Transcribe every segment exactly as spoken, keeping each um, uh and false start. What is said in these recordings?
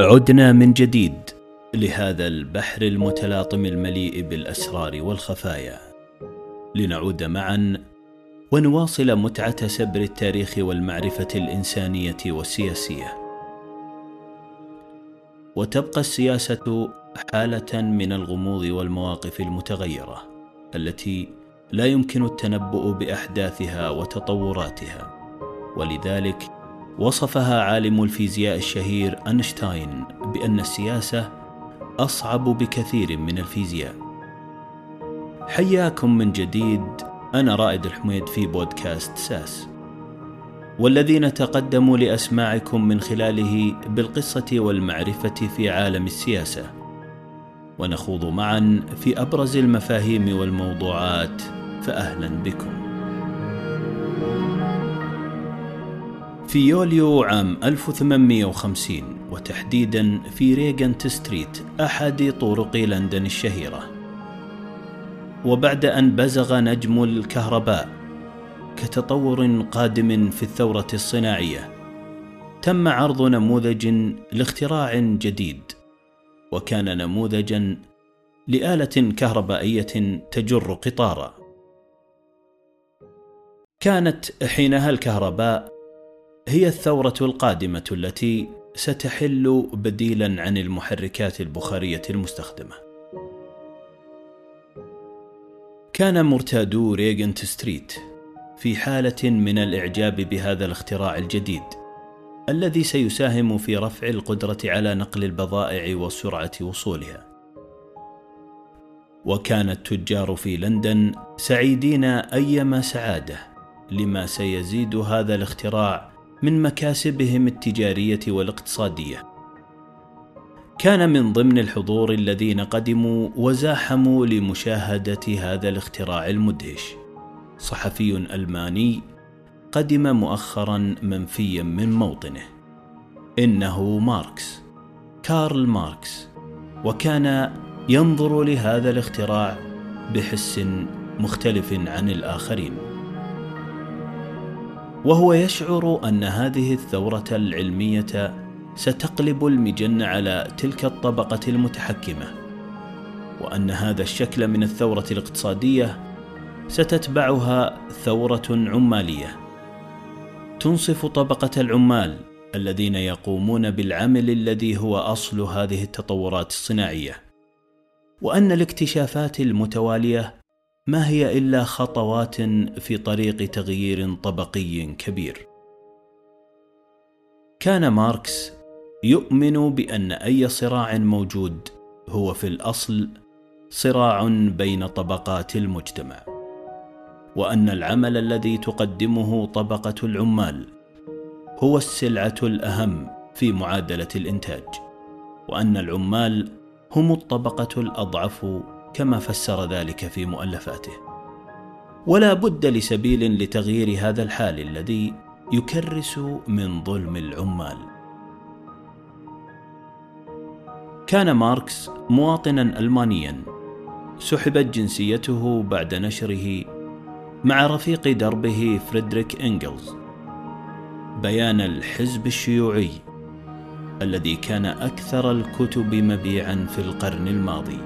عدنا من جديد لهذا البحر المتلاطم المليء بالأسرار والخفايا، لنعود معا ونواصل متعة سبر التاريخ والمعرفة الإنسانية والسياسية. وتبقى السياسة حالة من الغموض والمواقف المتغيرة التي لا يمكن التنبؤ بأحداثها وتطوراتها، ولذلك وصفها عالم الفيزياء الشهير أينشتاين بأن السياسة أصعب بكثير من الفيزياء. حياكم من جديد، أنا رائد الحميد في بودكاست ساس، والذي نتقدم لأسماعكم من خلاله بالقصة والمعرفة في عالم السياسة، ونخوض معا في أبرز المفاهيم والموضوعات، فأهلا بكم. في يوليو عام ألف وثمانمئة وخمسين، وتحديدا في ريجنت ستريت أحد طرق لندن الشهيرة، وبعد أن بزغ نجم الكهرباء كتطور قادم في الثورة الصناعية، تم عرض نموذج لاختراع جديد، وكان نموذجا لآلة كهربائية تجر قطارا. كانت حينها الكهرباء هي الثورة القادمة التي ستحل بديلا عن المحركات البخارية المستخدمة. كان مرتادو ريجنت ستريت في حالة من الإعجاب بهذا الاختراع الجديد الذي سيساهم في رفع القدرة على نقل البضائع وسرعة وصولها، وكان التجار في لندن سعيدين أيما سعادة لما سيزيد هذا الاختراع من مكاسبهم التجارية والاقتصادية. كان من ضمن الحضور الذين قدموا وزاحموا لمشاهدة هذا الاختراع المدهش صحفي ألماني قدم مؤخرا منفيا من موطنه، إنه ماركس، كارل ماركس، وكان ينظر لهذا الاختراع بحس مختلف عن الآخرين، وهو يشعر أن هذه الثورة العلمية ستقلب المجن على تلك الطبقة المتحكمة، وأن هذا الشكل من الثورة الاقتصادية ستتبعها ثورة عمالية تنصف طبقة العمال الذين يقومون بالعمل الذي هو أصل هذه التطورات الصناعية، وأن الاكتشافات المتوالية ما هي إلا خطوات في طريق تغيير طبقي كبير. كان ماركس يؤمن بأن أي صراع موجود هو في الأصل صراع بين طبقات المجتمع، وأن العمل الذي تقدمه طبقة العمال هو السلعة الأهم في معادلة الإنتاج، وأن العمال هم الطبقة الأضعف كما فسر ذلك في مؤلفاته. ولا بد لسبيل لتغيير هذا الحال الذي يكرس من ظلم العمال. كان ماركس مواطنا ألمانيا سحبت جنسيته بعد نشره مع رفيق دربه فريدريك إنجلز بيان الحزب الشيوعي الذي كان أكثر الكتب مبيعا في القرن الماضي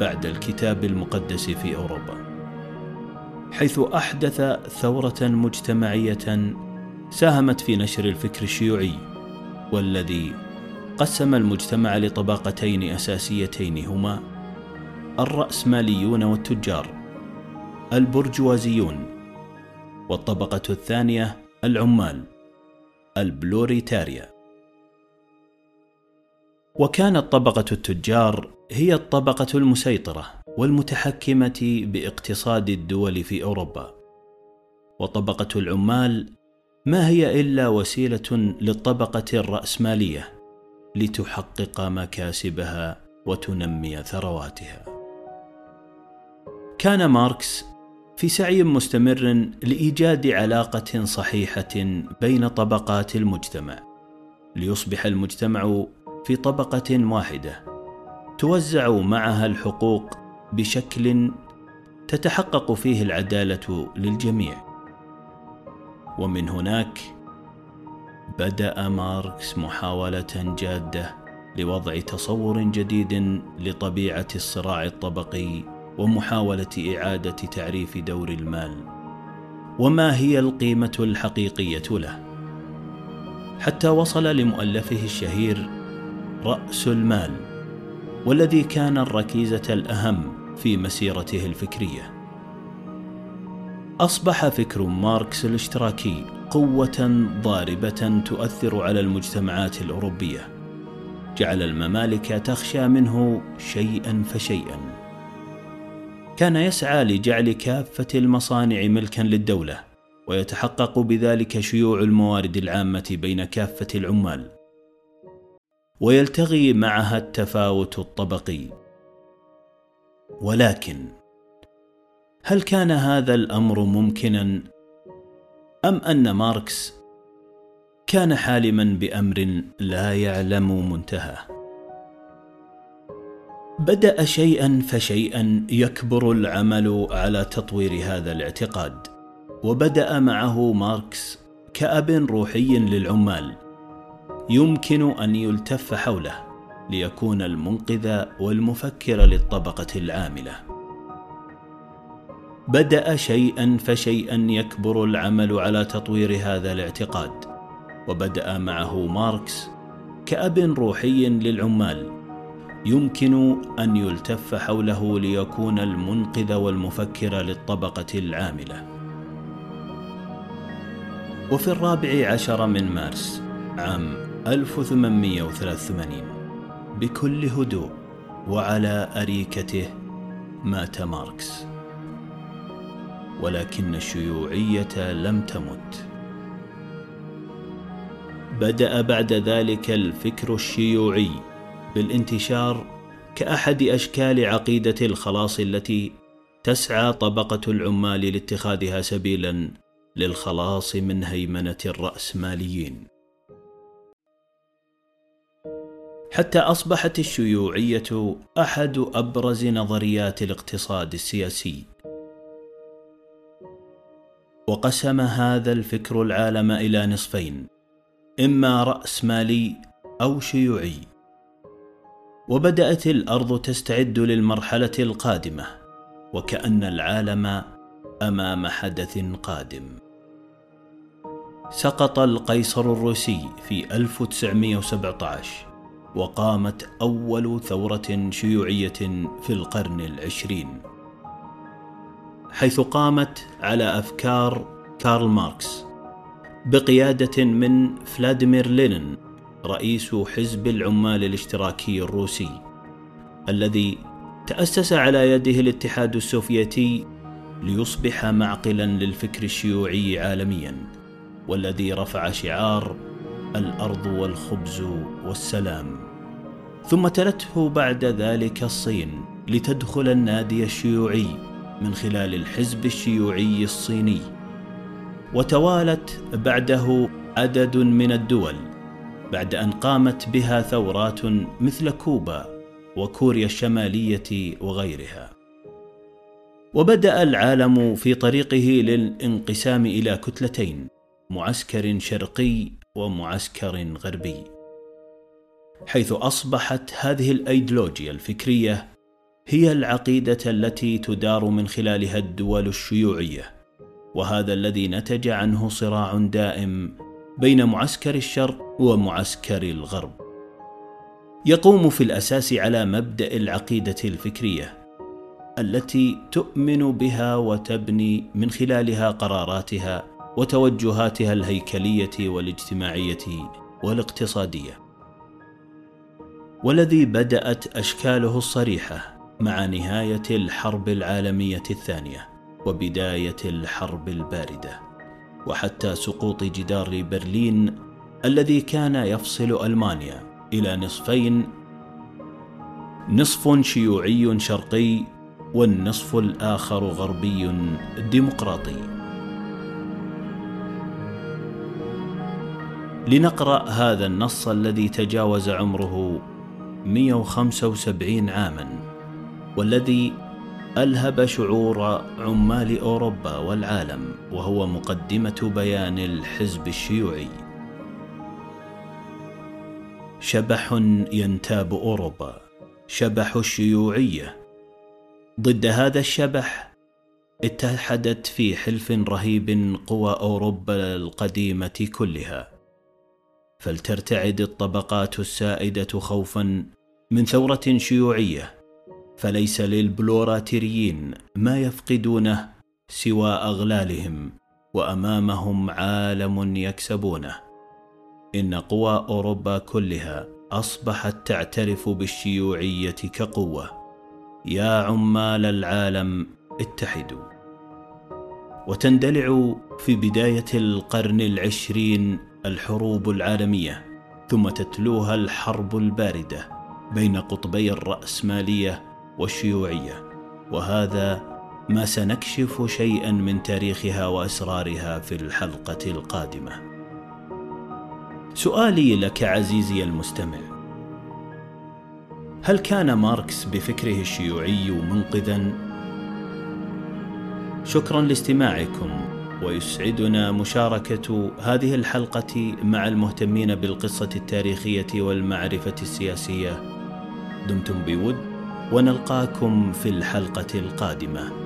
بعد الكتاب المقدس في أوروبا، حيث أحدث ثورة مجتمعية ساهمت في نشر الفكر الشيوعي، والذي قسم المجتمع لطبقتين أساسيتين هما الرأسماليون والتجار البرجوازيون، والطبقة الثانية العمال البلوريتاريا. وكانت طبقة التجار هي الطبقة المسيطرة والمتحكمة باقتصاد الدول في أوروبا، وطبقة العمال ما هي إلا وسيلة للطبقة الرأسمالية لتحقق مكاسبها وتنمي ثرواتها. كان ماركس في سعي مستمر لإيجاد علاقة صحيحة بين طبقات المجتمع ليصبح المجتمع في طبقة واحدة توزع معها الحقوق بشكل تتحقق فيه العدالة للجميع. ومن هناك بدأ ماركس محاولة جادة لوضع تصور جديد لطبيعة الصراع الطبقي ومحاولة إعادة تعريف دور المال وما هي القيمة الحقيقية له، حتى وصل لمؤلفه الشهير رأس المال، والذي كان الركيزة الأهم في مسيرته الفكرية. أصبح فكر ماركس الاشتراكي قوة ضاربة تؤثر على المجتمعات الأوروبية، جعل الممالك تخشى منه شيئا فشيئا. كان يسعى لجعل كافة المصانع ملكا للدولة، ويتحقق بذلك شيوع الموارد العامة بين كافة العمال، ويلتغي معها التفاوت الطبقي. ولكن هل كان هذا الأمر ممكناً؟ أم أن ماركس كان حالماً بأمر لا يعلم منتهاه؟ بدأ شيئاً فشيئاً يكبر العمل على تطوير هذا الاعتقاد، وبدأ معه ماركس كأب روحي للعمال يمكن أن يلتف حوله ليكون المنقذ والمفكر للطبقة العاملة. بدأ شيئا فشيئا يكبر العمل على تطوير هذا الاعتقاد، وبدأ معه ماركس كأب روحي للعمال يمكن أن يلتف حوله ليكون المنقذ والمفكر للطبقة العاملة. وفي الرابع عشر من مارس عام ألف وثمانمئة وثلاثة وثمانين بكل هدوء وعلى أريكته مات ماركس، ولكن الشيوعية لم تمت. بدأ بعد ذلك الفكر الشيوعي بالانتشار كأحد أشكال عقيدة الخلاص التي تسعى طبقة العمال لاتخاذها سبيلا للخلاص من هيمنة الرأسماليين، حتى أصبحت الشيوعية أحد أبرز نظريات الاقتصاد السياسي. وقسم هذا الفكر العالم إلى نصفين، إما رأسمالي أو شيوعي. وبدأت الأرض تستعد للمرحلة القادمة، وكأن العالم أمام حدث قادم. سقط القيصر الروسي في ألف وتسعمئة وسبعة عشر، وقامت أول ثورة شيوعية في القرن العشرين، حيث قامت على أفكار كارل ماركس بقيادة من فلاديمير لينين، رئيس حزب العمال الاشتراكي الروسي الذي تأسس على يده الاتحاد السوفيتي ليصبح معقلا للفكر الشيوعي عالميا، والذي رفع شعار الأرض والخبز والسلام. ثم تلته بعد ذلك الصين لتدخل النادي الشيوعي من خلال الحزب الشيوعي الصيني، وتوالت بعده عدد من الدول بعد أن قامت بها ثورات مثل كوبا وكوريا الشمالية وغيرها. وبدأ العالم في طريقه للانقسام إلى كتلتين، معسكر شرقي ومعسكر غربي، حيث أصبحت هذه الأيديولوجيا الفكرية هي العقيدة التي تدار من خلالها الدول الشيوعية، وهذا الذي نتج عنه صراع دائم بين معسكر الشرق ومعسكر الغرب. يقوم في الأساس على مبدأ العقيدة الفكرية التي تؤمن بها وتبني من خلالها قراراتها وتوجهاتها الهيكلية والاجتماعية والاقتصادية، والذي بدأت أشكاله الصريحة مع نهاية الحرب العالمية الثانية وبداية الحرب الباردة، وحتى سقوط جدار برلين الذي كان يفصل ألمانيا إلى نصفين، نصف شيوعي شرقي والنصف الآخر غربي ديمقراطي. لنقرأ هذا النص الذي تجاوز عمره مئة وخمسة وسبعين عاما، والذي ألهب شعور عمال أوروبا والعالم، وهو مقدمة بيان الحزب الشيوعي. شبح ينتاب أوروبا، شبح الشيوعية. ضد هذا الشبح اتحدت في حلف رهيب قوى أوروبا القديمة كلها، فلترتعد الطبقات السائدة خوفا من ثورة شيوعية، فليس للبلوراتيريين ما يفقدونه سوى أغلالهم، وأمامهم عالم يكسبونه. إن قوى أوروبا كلها أصبحت تعترف بالشيوعية كقوة. يا عمال العالم اتحدوا. وتندلع في بداية القرن العشرين الحروب العالمية، ثم تتلوها الحرب الباردة بين قطبي الرأسمالية والشيوعية، وهذا ما سنكشف شيئا من تاريخها وأسرارها في الحلقة القادمة. سؤالي لك عزيزي المستمع، هل كان ماركس بفكره الشيوعي منقذا؟ شكرا لاستماعكم، ويسعدنا مشاركة هذه الحلقة مع المهتمين بالقصة التاريخية والمعرفة السياسية. دمتم بود، ونلقاكم في الحلقة القادمة.